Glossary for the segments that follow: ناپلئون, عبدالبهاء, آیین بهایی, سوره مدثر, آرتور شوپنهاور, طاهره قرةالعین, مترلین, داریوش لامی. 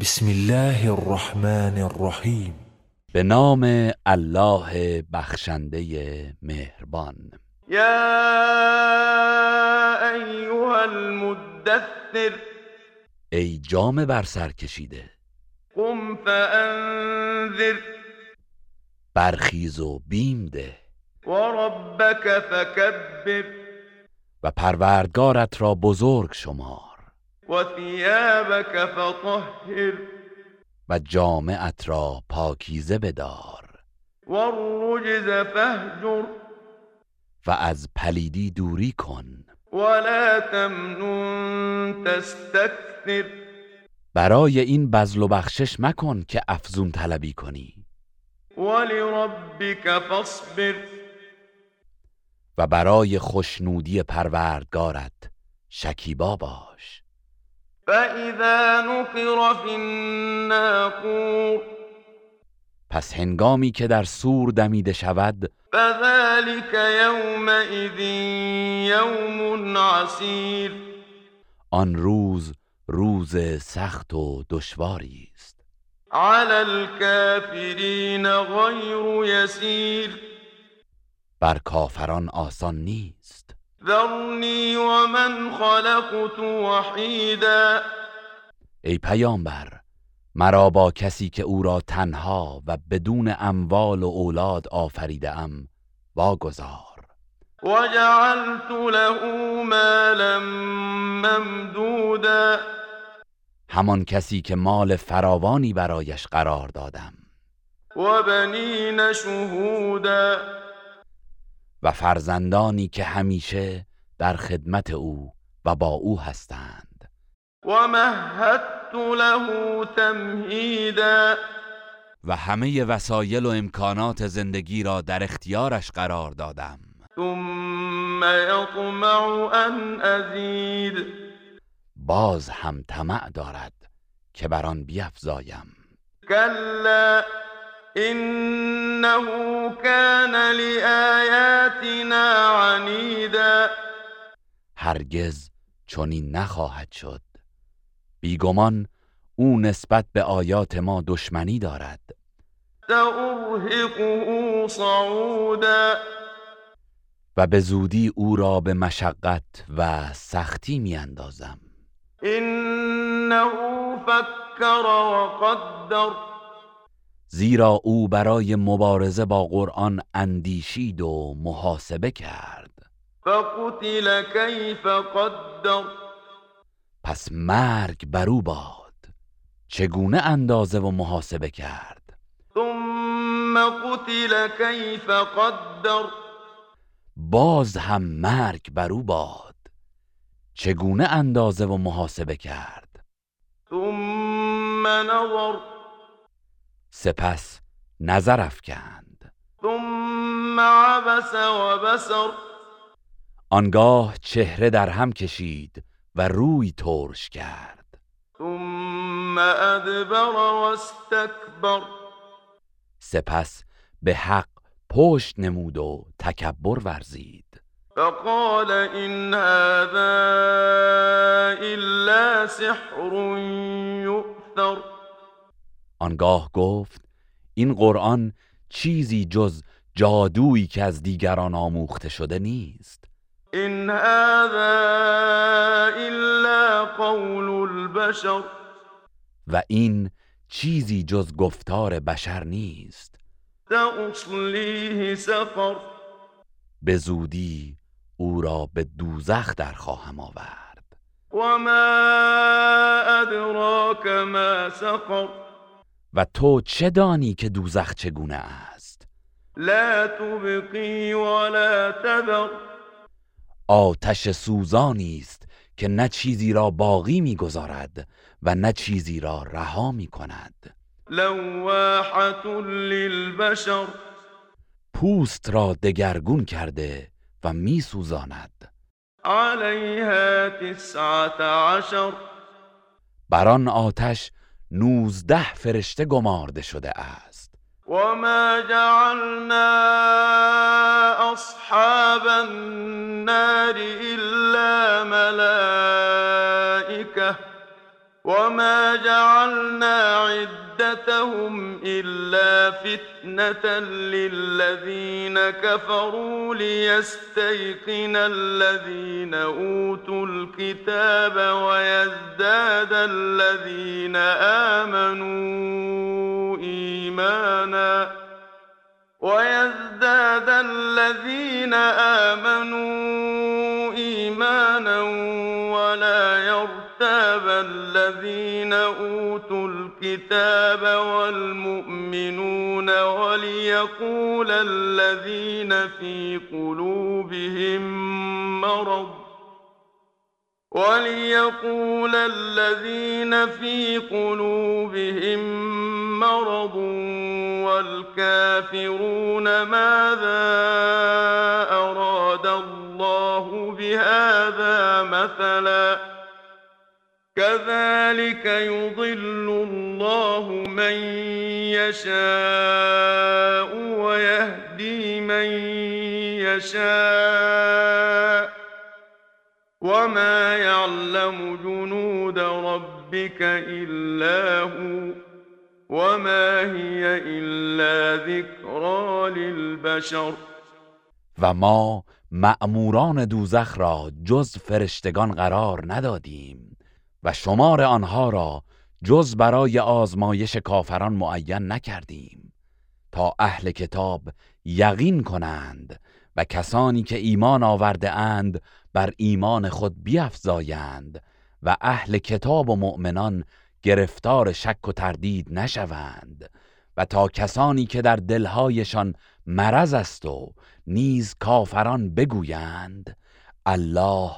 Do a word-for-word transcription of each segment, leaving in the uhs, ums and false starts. بسم الله الرحمن الرحیم. به نام الله بخشنده مهربان. یا ایها المدثر، ای جامه بر سر کشیده. قم فانذر، برخیز و بیم ده. و ربک فکبر، و پروردگارت را بزرگ شمار. و ثیابک فطهر، و جامعت را پاکیزه بدار. و الرجز فهجر، و از پلیدی دوری کن. ولا تمنن تستكثر، برای این بذل و بخشش مکن که افزون طلبی کنی. ولربك فاصبر، و برای خوشنودی پروردگارت شکیبا باش. فاذا نقر في الناقور، پس هنگامی که در سور دمیده شود. فذلك يومئذ يوم عسير، آن روز روز سخت و دشواری است. على الكافرين غير يسير، بر کافران آسان نیست. ذرني ومن خلقت وحيدا، ای پیامبر مرا با کسی که او را تنها و بدون اموال و اولاد آفریده ام واگذار. و جعلت له مالا ممدودا، همان کسی که مال فراوانی برایش قرار دادم. و بنین شهودا، و فرزندانی که همیشه در خدمت او و با او هستند. و مهدت له تمهیدا، و همه وسایل و امکانات زندگی را در اختیارش قرار دادم. ثم یطمع ان ازید، باز هم طمع دارد که بر آن بیفزایم. کلا انه کان لآیاتنا عنیدا، هرگز چنین نخواهد شد. بیگمان او نسبت به آیات ما دشمنی دارد. سأرهقه صعودا، و به زودی او را به مشقت و سختی میاندازم. انه فکر و قدر، زیرا او برای مبارزه با قرآن اندیشید و محاسبه کرد. فقتل کیف قدر، پس مرگ برو باد چگونه اندازه و محاسبه کرد. ثم قتل کیف قدر، باز هم مرگ برو باد چگونه اندازه و محاسبه کرد. ثم نظر، سپس نظر افکند. ثم عبس و بسر، آنگاه چهره در هم کشید و روی ترش کرد. ثم ادبر و استکبر، سپس به حق پشت نمود و تکبر ورزید. فقال این هذا الا سحر یؤثر، آنگاه گفت این قرآن چیزی جز جادویی که از دیگران آموخته شده نیست. این هذا الا قول البشر، و این چیزی جز گفتار بشر نیست. سأصلیه سقر، به زودی او را به دوزخ در خواهم آورد. و ما ادراک ما سقر، و تو چه دانی که دوزخ چگونه است. لا تبقی ولا تذر، آتش سوزانی است که نه چیزی را باقی می‌گذارد و نه چیزی را رها می‌کند. لواحة للبشر، پوست را دگرگون کرده و می‌سوزاند. علیها تسعة عشر، بر آن آتش نوزده فرشته گمارده شده است. و ما جعلنا اصحاب النار الا ملائکه وما جعلنا عدتهم إلا فتنة للذين كفروا ليستيقن الذين أوتوا الكتاب ويزداد الذين آمنوا إيمانا ويزداد الذين آمنوا إيمانا ولا يرتابون الذين أوتوا الكتاب والمؤمنون وليقول الذين في قلوبهم مرض وليقول الذين في قلوبهم مرض والكافرون ماذا أراد الله بهذا مثلا كذلك يضل الله من يشاء ويهدي من يشاء وما يعلم جنود ربك إلا هو وما هي إلا ذكرى للبشر. و ما مأموران دوزخ را جز فرشتگان قرار ندادیم و شمار آنها را جز برای آزمایش کافران معین نکردیم تا اهل کتاب یقین کنند و کسانی که ایمان آورده اند بر ایمان خود بیفزایند و اهل کتاب و مؤمنان گرفتار شک و تردید نشوند و تا کسانی که در دلهایشان مرض است و نیز کافران بگویند الله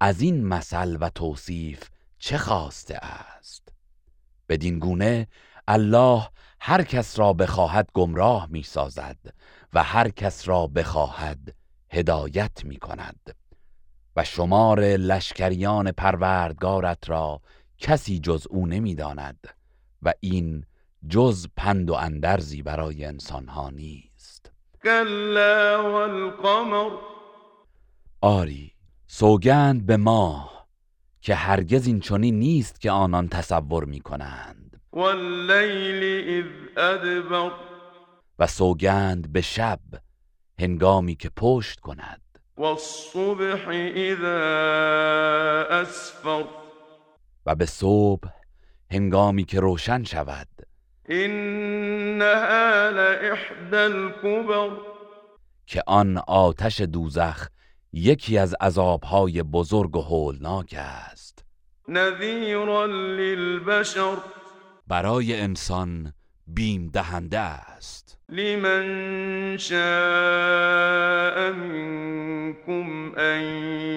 از این مثل و توصیف چه خواسته است. بدین گونه الله هر کس را بخواهد گمراه می سازد و هر کس را بخواهد هدایت می کند و شمار لشکریان پروردگارت را کسی جز او نمی داند و این جز پند و اندرزی برای انسانها نیست. کلا والقمر، آری سوگند به ماه که هرگز این چنین نیست که آنان تصور می کنند. و سوگند به شب هنگامی که پشت کند. و به صبح هنگامی که روشن شود. که آن آتش دوزخ یکی از عذابهای بزرگ و هولناک است، نذیرا للبشر، برای انسان بیم دهنده است. لمن شاء منکم ان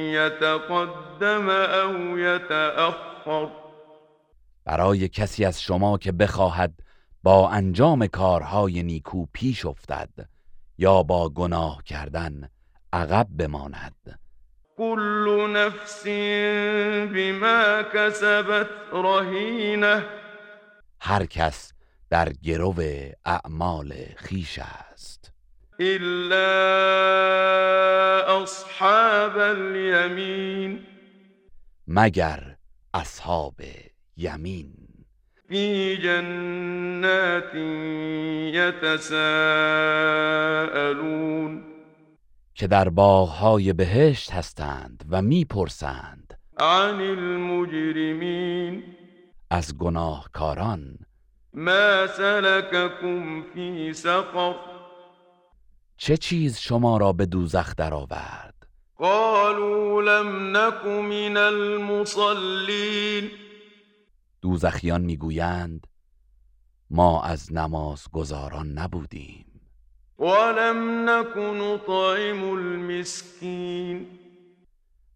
یتقدم او یتأخر، برای کسی از شما که بخواهد با انجام کارهای نیکو پیش افتد یا با گناه کردن عقب بماند. كل نفس بما كسبت رهينه، هر کس در گرو اعمال خیش است. الا اصحاب اليمين، مگر اصحاب یمین. في جنات يتساءلون، که در باغهای بهشت هستند و میپرسند عن المجرمین، از گناهکاران. ما سلككم في سقر، چه چیز شما را به دوزخ درآورد؟ قالوا لم نك من المصلين، دوزخیان میگویند ما از نمازگزاران نبودیم. ولم نكن طعم المسكين،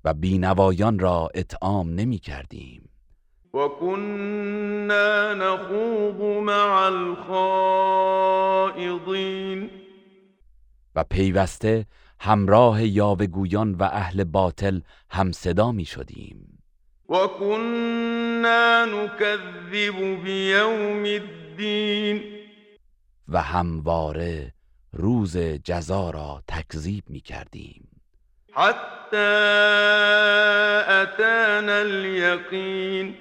و بینوایان را اطعام نمی کردیم. و كنا نخوض مع الخائضين، و پیوسته همراه یاوه‌گویان و اهل باطل همصدا می شدیم. و كنا نكذب بیوم الدین، و همواره روز جزا را تکذیب می کردیم. حتی اتانا الیقین،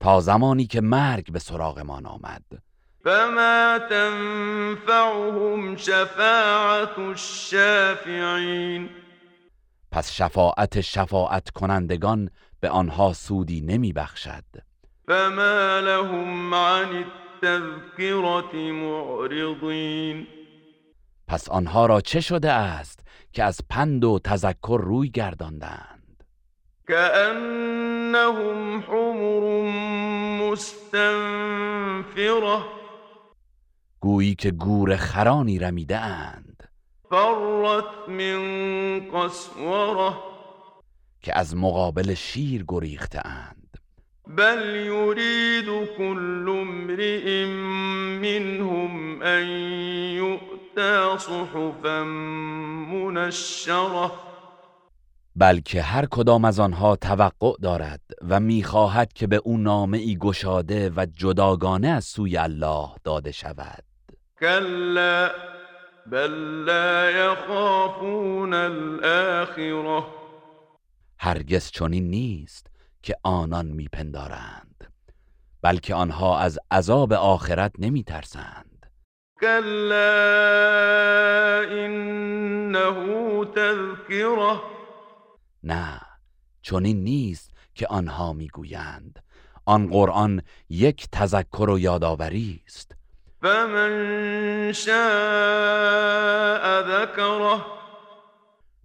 تا زمانی که مرگ به سراغمان آمد. فما تنفعهم شفاعت الشافعین، پس شفاعت شفاعت کنندگان به آنها سودی نمی بخشد. فما لهم عن التذکرة معرضین، پس آنها را چه شده است که از پند و تذکر روی گرداندند. کأنهم حمر مستنفره، گویی که گور خرانی رمیده اند. فرت من قسوره، که از مقابل شیر گریخته اند. بل یرید كل امرئ منهم ان یؤتی صحفا منشره، بلکه هر کدام از آنها توقع دارد و میخواهد که به او نامه‌ای گشاده و جداگانه از سوی الله داده شود. کلا بل لا یخافون الاخره، هرگز چنین نیست که آنان میپندارند، بلکه آنها از عذاب آخرت نمیترسند. کلا انه تذکره، نه چنین نیست که آنها میگویند، آن قرآن یک تذکر و یادآوری است. فمن شاء ذکره،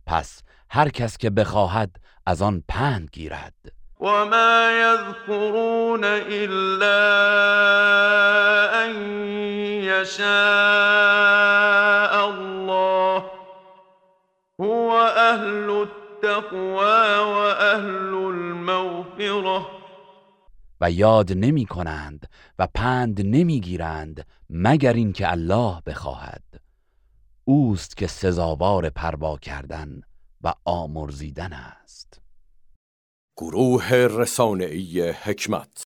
پس هر کس که بخواهد از آن پند گیرد. و ما یذکرون الا ان یشاء الله هو اهل التقوی و اهل المغفره، و یاد نمی کنند و پند نمی گیرند مگر این که الله بخواهد، اوست که سزاوار پروا کردن و آمرزیدن است. گروه رسانه‌ای حکمت.